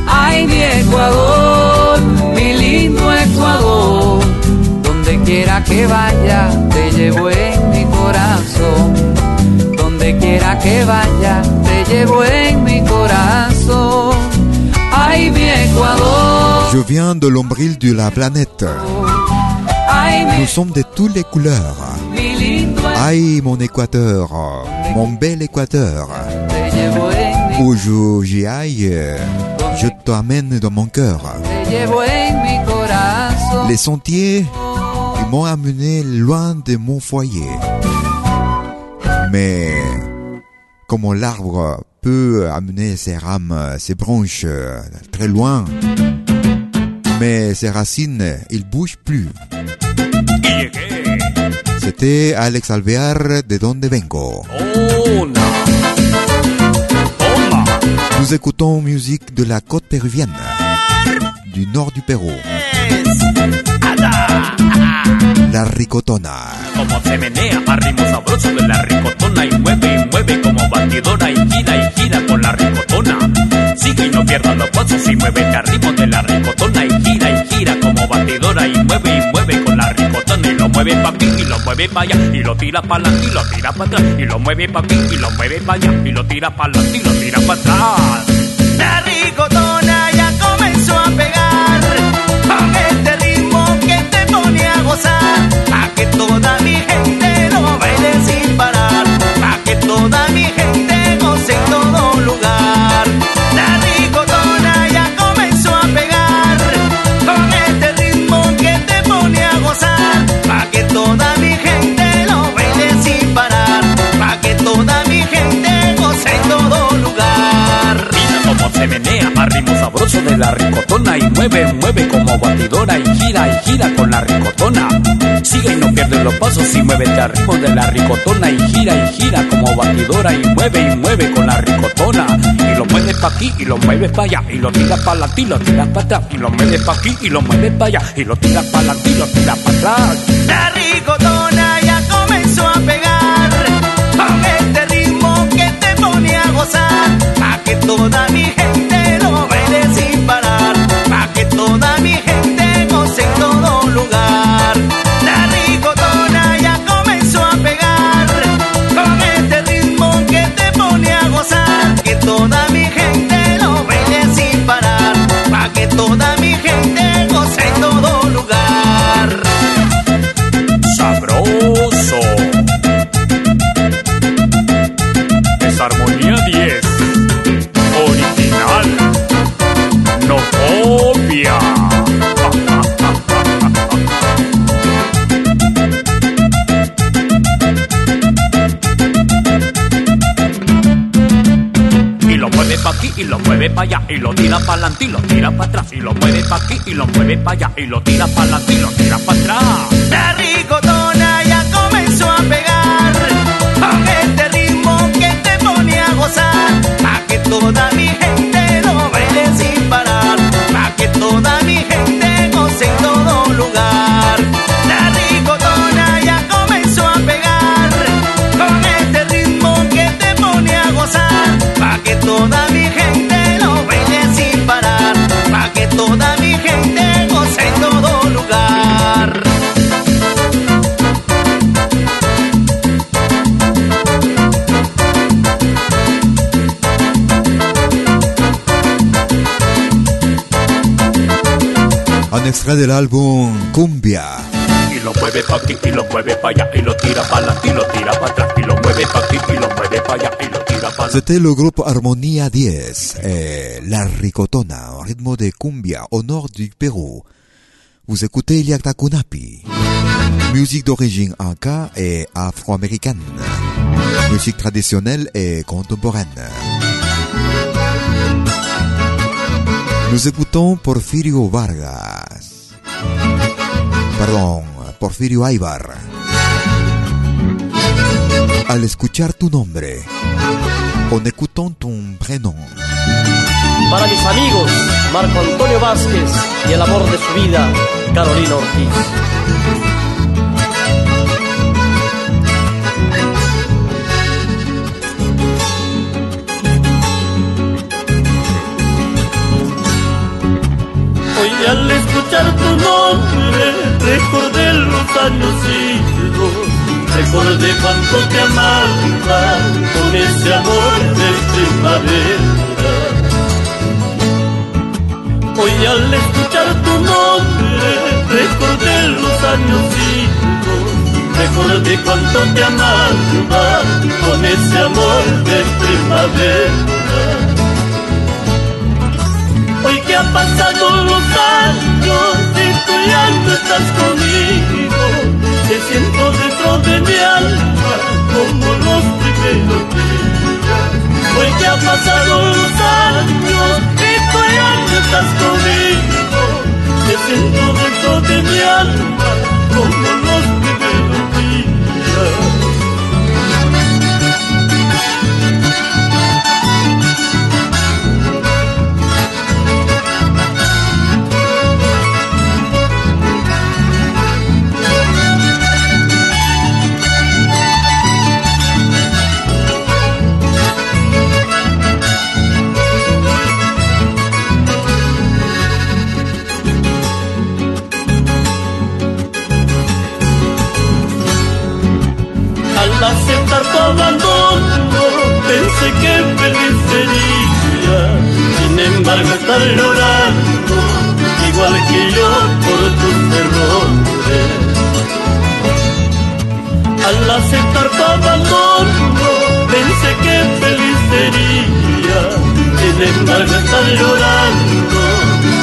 ay, mi Ecuador, mi lindo Ecuador. Donde quiera que vaya, te llevo en mi corazón. Donde quiera que vaya, te llevo en mi corazón. Ay, mi Ecuador. Je viens de l'ombril de la planète. Nous sommes de toutes les couleurs. Ay, mon Équateur, mon bel Équateur. Où je, j'y aille, je t'amène dans mon cœur. Les sentiers m'ont amené loin de mon foyer. Mais comment l'arbre peut amener ses rames, ses branches très loin, mais ses racines, il ne bouge plus. C'était Alex Alvear de Donde Vengo. Nous écoutons musique de la côte péruvienne, du nord du Pérou. sabrosa. La ricotona. Como se menea, arrimo sabroso de la ricotona. Y mueve, mueve como batidora. Y gira, y gira con la ricotona. Sigue y no pierda los pasos. Y mueve el arrimo de la ricotona. Y gira, y gira como batidora. Y mueve, y mueve con la ricotona. Y lo mueve pa' aquí, y lo mueve pa' allá. Y lo tira pa' adelante, y lo tira pa' atrás. Y lo mueve pa' aquí, y lo mueve pa' allá. Y lo tira pa' adelante, y lo tira pa' atrás. La ricotona ya comenzó a pegar con este ritmo que te pone a gozar, a que toda mi gente lo baile sin parar, a que toda mi gente goce en todo lugar. La ricotona ya comenzó a pegar con este ritmo que te pone a gozar, a que toda mi gente lo baile sin parar, a que toda mi gente goce en todo lugar. Como se menea, arrimo sabroso de la ricotona. Y mueve, mueve como batidora. Y gira, y gira con la ricotona. Sigue y no pierde los pasos. Y mueve el arrimo de la ricotona. Y gira, y gira como batidora. Y mueve, y mueve con la ricotona. Y lo mueves pa' aquí, y lo mueves pa' allá. Y lo tiras pa' adelante, y lo tiras pa' atrás. Y lo mueves pa' aquí, y lo mueves pa' allá. Y lo tiras pa' adelante, y lo tiras pa' atrás. La ricotona ya comenzó a pegar con este ritmo que te pone a gozar, que toda mi gente lo baile sin parar, pa' que toda mi gente goce en todo lugar. La ricotona ya comenzó a pegar con este ritmo que te pone a gozar, que toda mi gente lo baile sin parar, pa' que toda mi gente goce en todo lugar. Sabroso. Es Armonía diez. No copia. Y lo mueve pa' aquí y lo mueve pa' allá. Y lo tira pa' adelante y lo tira pa' atrás. Y lo mueve pa' aquí y lo mueve pa' allá. Y lo tira pa' adelante y lo tira pa' atrás. La ricotona ya comenzó a pegar con este ritmo que te pone a gozar, a que toda mi gente lo baile sin parar, pa' que toda mi gente goce en todo lugar. La ricotona ya comenzó a pegar con este ritmo que te pone a gozar, pa' que toda mi gente lo baile sin parar, pa' que toda mi gente goce en todo lugar. Un extra del álbum Cumbia. Y lo mueve pa' aquí y lo mueve pa' allá. Y lo tira pa' adelante y lo tira pa' atrás. Y lo mueve pa' aquí y lo mueve pa' allá. Y lo tira pa' adelante. C'était le groupe Armonía diez, eh, La Ricotona, en rythme de Cumbia, au nord du Pérou. Vous écoutez Llaqtakunapi, musique d'origine inca et afro-américaine, musique traditionnelle et contemporaine. Nous écoutons Porfirio Vargas. Perdón, Porfirio Aibar. Al escuchar tu nombre, en escuchando tu prenom. Para mis amigos, Marco Antonio Vázquez y el amor de su vida, Carolina Ortiz. Y al escuchar tu nombre recordé los años idos, recordé cuánto te amaba con ese amor de primavera. Hoy al escuchar tu nombre recordé los años idos, recordé cuánto te amaba con ese amor de primavera. Hoy que han pasado los años y tú ya no estás conmigo, te siento dentro de mi alma como los primeros días. Hoy que han pasado los años y tú ya no estás conmigo, te siento dentro de mi alma como los primeros días. estar llorando, igual que yo por tus errores. Al aceptar tu abandono, pensé que feliz sería, sin embargo estar llorando,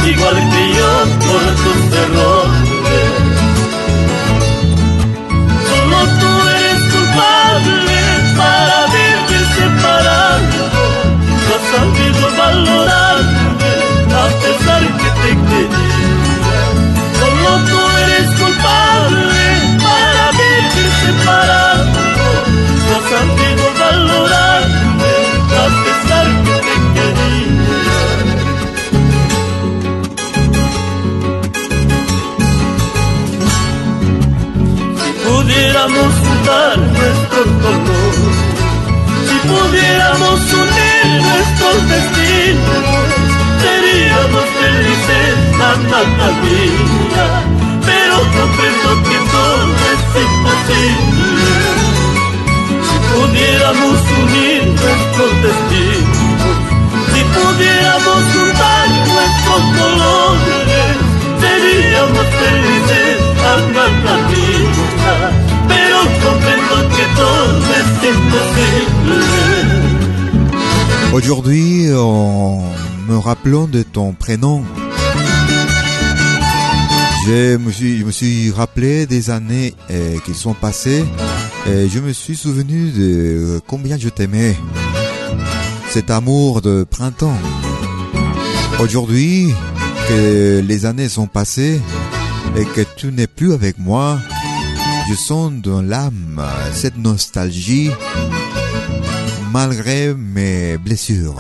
igual que yo por tus errores. Solo tú eres culpable para haberme separado, no has sabido valorarme a pesar que te quería. Solo tú eres culpable para haberme separado, no has sabido valorarme a pesar que te quería. Pudiéramos juntar nuestro dolor, si pudiéramos unir nuestros destinos, seríamos felices, amada mía, pero comprendo que todo es imposible. Si pudiéramos unir nuestros destinos, si pudiéramos juntar nuestros dolores, seríamos felices, amada mía, pero comprendo que todo es imposible. Aujourd'hui, en me rappelant de ton prénom, je me suis, je me suis rappelé des années eh, qui sont passées et je me suis souvenu de combien je t'aimais, cet amour de printemps. Aujourd'hui, que les années sont passées et que tu n'es plus avec moi, je sens dans l'âme cette nostalgie malgré mes blessures.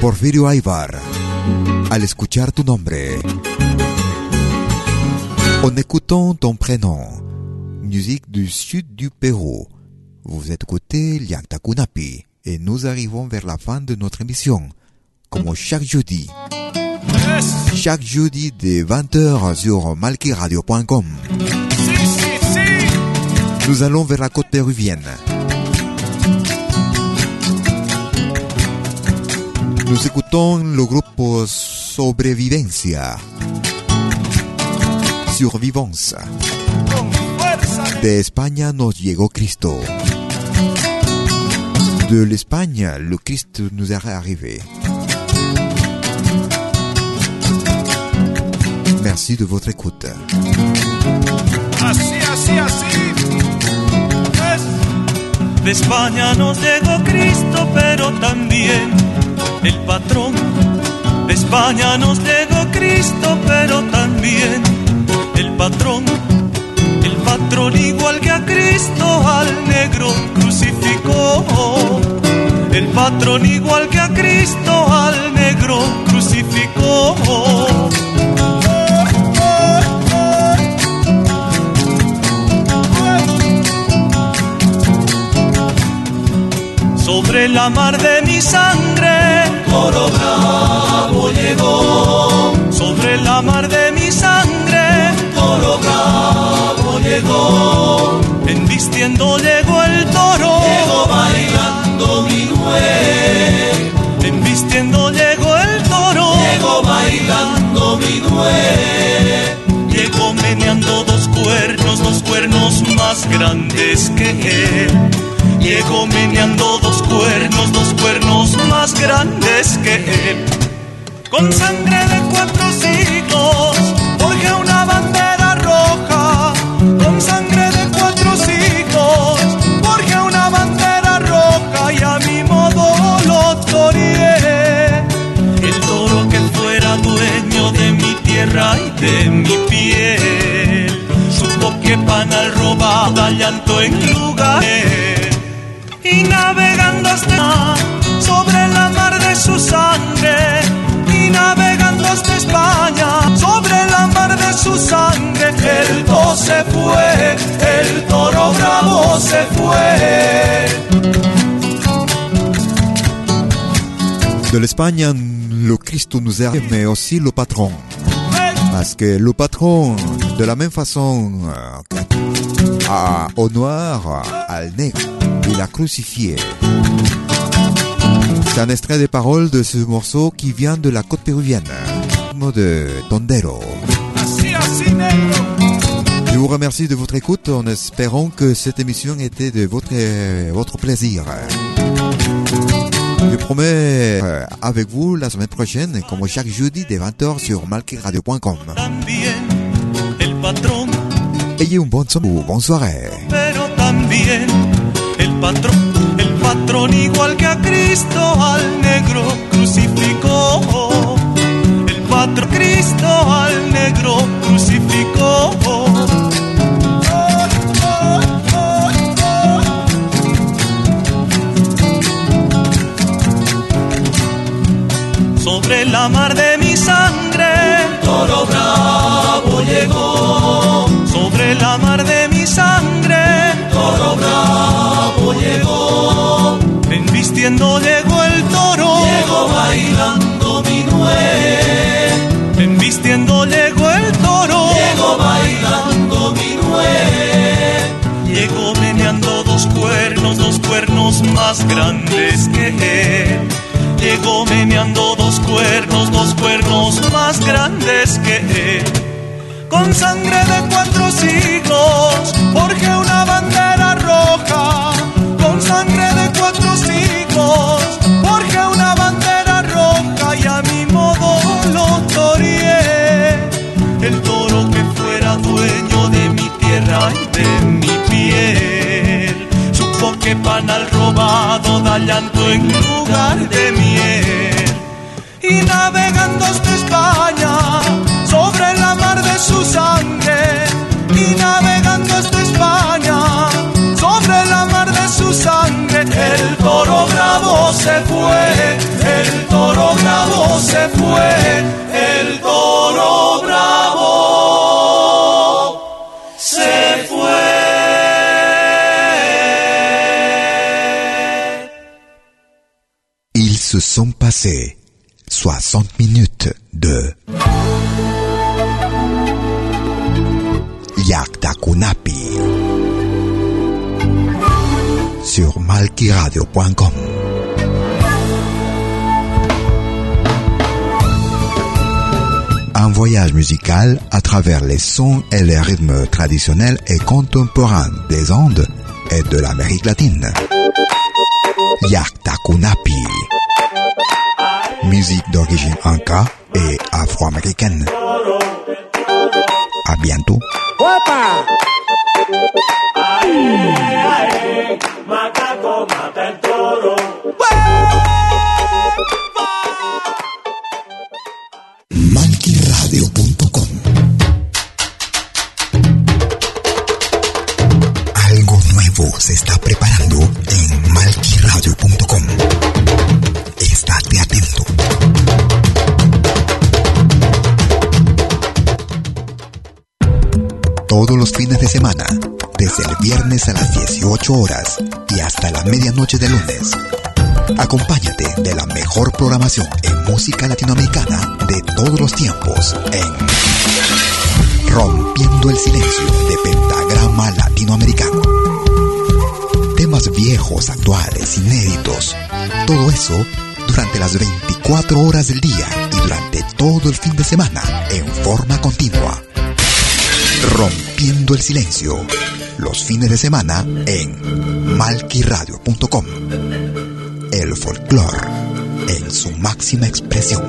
Porfirio Aibar, al escuchar tu nombre, en écoutant ton prénom, musique du sud du Pérou, vous écoutez Llaqtakunapi et nous arrivons vers la fin de notre émission, comme chaque jeudi. Chaque jeudi des vingt heures sur malquiradio point com. Nous allons vers la côte péruvienne. Nous écoutons le groupe Sobrevivencia, Survivance. De España nos llegó Cristo. De l'Espagne, le Christ nous est arrivé. Merci de votre écoute. Así, así, así. De España nos llegó Cristo, pero también el patrón. De España nos llegó Cristo, pero también el patrón. El patrón igual que a Cristo al negro crucificó. El patrón igual que a Cristo al negro crucificó. Sobre la mar de mi sangre, toro bravo llegó. Sobre la mar de mi sangre, toro bravo llegó. Embistiendo llegó el toro, llegó bailando mi nuez. Embistiendo llegó el toro, llegó bailando mi nuez. Llegó meneando dos cuernos, dos cuernos más grandes que él. Llegó meneando dos cuernos, dos cuernos más grandes que él. Con sangre de cuatro siglos, forjé una bandera roja. Con sangre de cuatro siglos, forjé una bandera roja y a mi modo lo toreé. El toro que fuera dueño de mi tierra y de mi piel, supo que panal robada llanto en lugares. Y navegando hasta mar, sobre la mar de su sangre. Y navegando hasta España, sobre la mar de su sangre. El toro se fue, el toro bravo se fue. De l'Espagne, le Christ nous arrive, mais aussi le patron. Parce que le patron, de la même façon à, au noir, al negro, il a crucifié. C'est un extrait des paroles de ce morceau qui vient de la côte péruvienne, mot de Tondero. Je vous remercie de votre écoute en espérant que cette émission était de votre, votre plaisir. Je promets euh, avec vous la semaine prochaine, comme chaque jeudi dès vingt heures sur malquiradio point com. Ayez une bonne soirée, bonne soirée. Pero también el patrón, el patrón igual que a Cristo al negro crucificó. El patrón Cristo al negro crucificó. Sobre la mar de mi sangre, un toro bravo llegó. Sobre la mar de mi sangre, un toro bravo llegó. Embistiendo llegó el toro, llegó bailando minué. Embistiendo llegó el toro, llegó bailando minué. Llegó meneando dos cuernos, dos cuernos más grandes que él. Llegó meneando dos cuernos, dos cuernos más grandes que él. Con sangre de cuatro siglos, porque una bandera roja. Con sangre de cuatro siglos, porque una bandera roja. Y a mi modo lo toreé. El toro que fuera dueño de mi tierra y de mi piel. Supo que pan al robado da llanto en lugar de miel. Y navegando hasta España sobre la mar de su sangre. Y navegando hasta España sobre la mar de su sangre. El toro bravo se fue. El toro bravo se fue. El toro bravo se fue. Ils se sont passés soixante minutes de Llaqtakunapi sur malquiradio point com. Un voyage musical à travers les sons et les rythmes traditionnels et contemporains des Andes et de l'Amérique latine. Llaqtakunapi, musique d'origine inca et afro-américaine. À bientôt. malquiradio punto com. Algo nuevo se está preparando en malquiradio punto com. Estate atento. Todos los fines de semana, desde el viernes a las dieciocho horas y hasta la medianoche de lunes, acompáñate de la mejor programación en música latinoamericana de todos los tiempos en Rompiendo el Silencio de Pentagrama Latinoamericano. Temas viejos, actuales, inéditos, todo eso durante las veinticuatro horas del día y durante todo el fin de semana en forma continua. Rompiendo el Silencio, los fines de semana en malquiradio punto com. El folclore en su máxima expresión.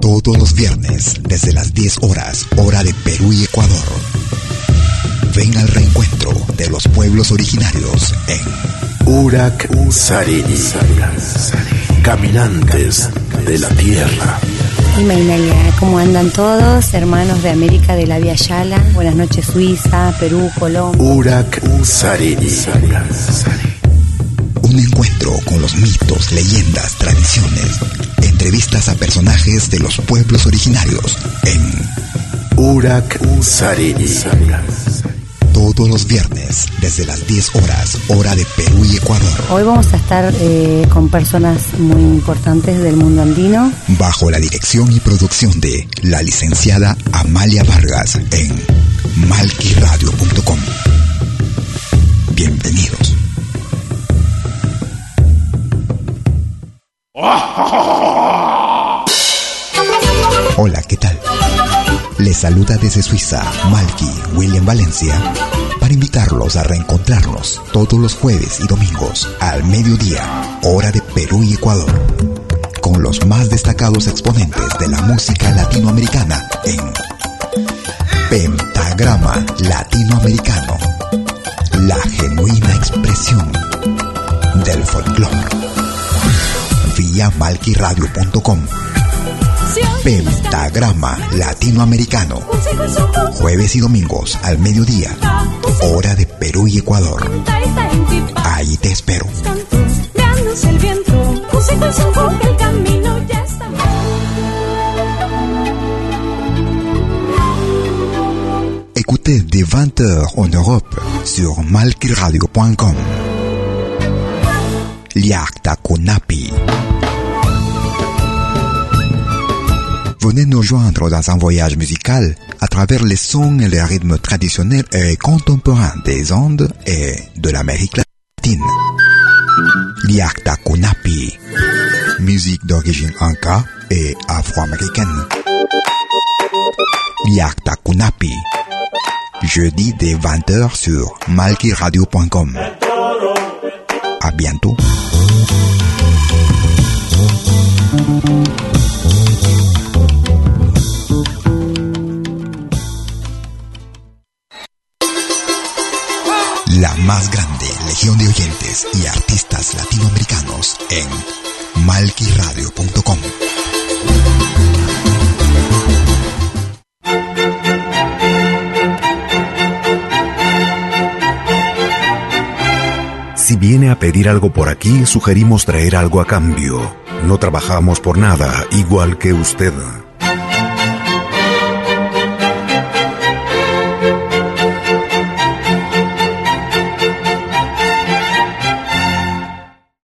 Todos los viernes, desde las diez horas, hora de Perú y Ecuador. Ven al reencuentro de los pueblos originarios en Urak Usariri, caminantes de la tierra. ¿Cómo andan todos? Hermanos de América de la Vía Yala. Buenas noches, Suiza, Perú, Colombia. Urak Usariri. Un encuentro con los mitos, leyendas, tradiciones. Entrevistas a personajes de los pueblos originarios en Urak Usariri. todos los viernes desde las diez horas, hora de Perú y Ecuador. Hoy vamos a estar eh, con personas muy importantes del mundo andino. Bajo la dirección y producción de la licenciada Amalia Vargas en malquiradio punto com. Bienvenidos. Hola, ¿qué tal? Les saluda desde Suiza, Malki, William Valencia, para invitarlos a reencontrarnos todos los jueves y domingos al mediodía, hora de Perú y Ecuador, con los más destacados exponentes de la música latinoamericana en Pentagrama Latinoamericano, la genuina expresión del folclore, vía malquiradio punto com. Pentagrama Latinoamericano, jueves y domingos al mediodía, hora de Perú y Ecuador. Ahí te espero. Écoutez dès vingt heures en Europe sur malquiradio punto com. Llaqtakunapi. Venez nous joindre dans un voyage musical à travers les sons et les rythmes traditionnels et contemporains des Andes et de l'Amérique latine. Llaqtakunapi, musique d'origine inca et afro-américaine. Llaqtakunapi, jeudi dès vingt heures sur malquiradio punto com. À bientôt. La más grande legión de oyentes y artistas latinoamericanos en malquiradio punto com. Si viene a pedir algo por aquí, sugerimos traer algo a cambio. No trabajamos por nada, igual que usted.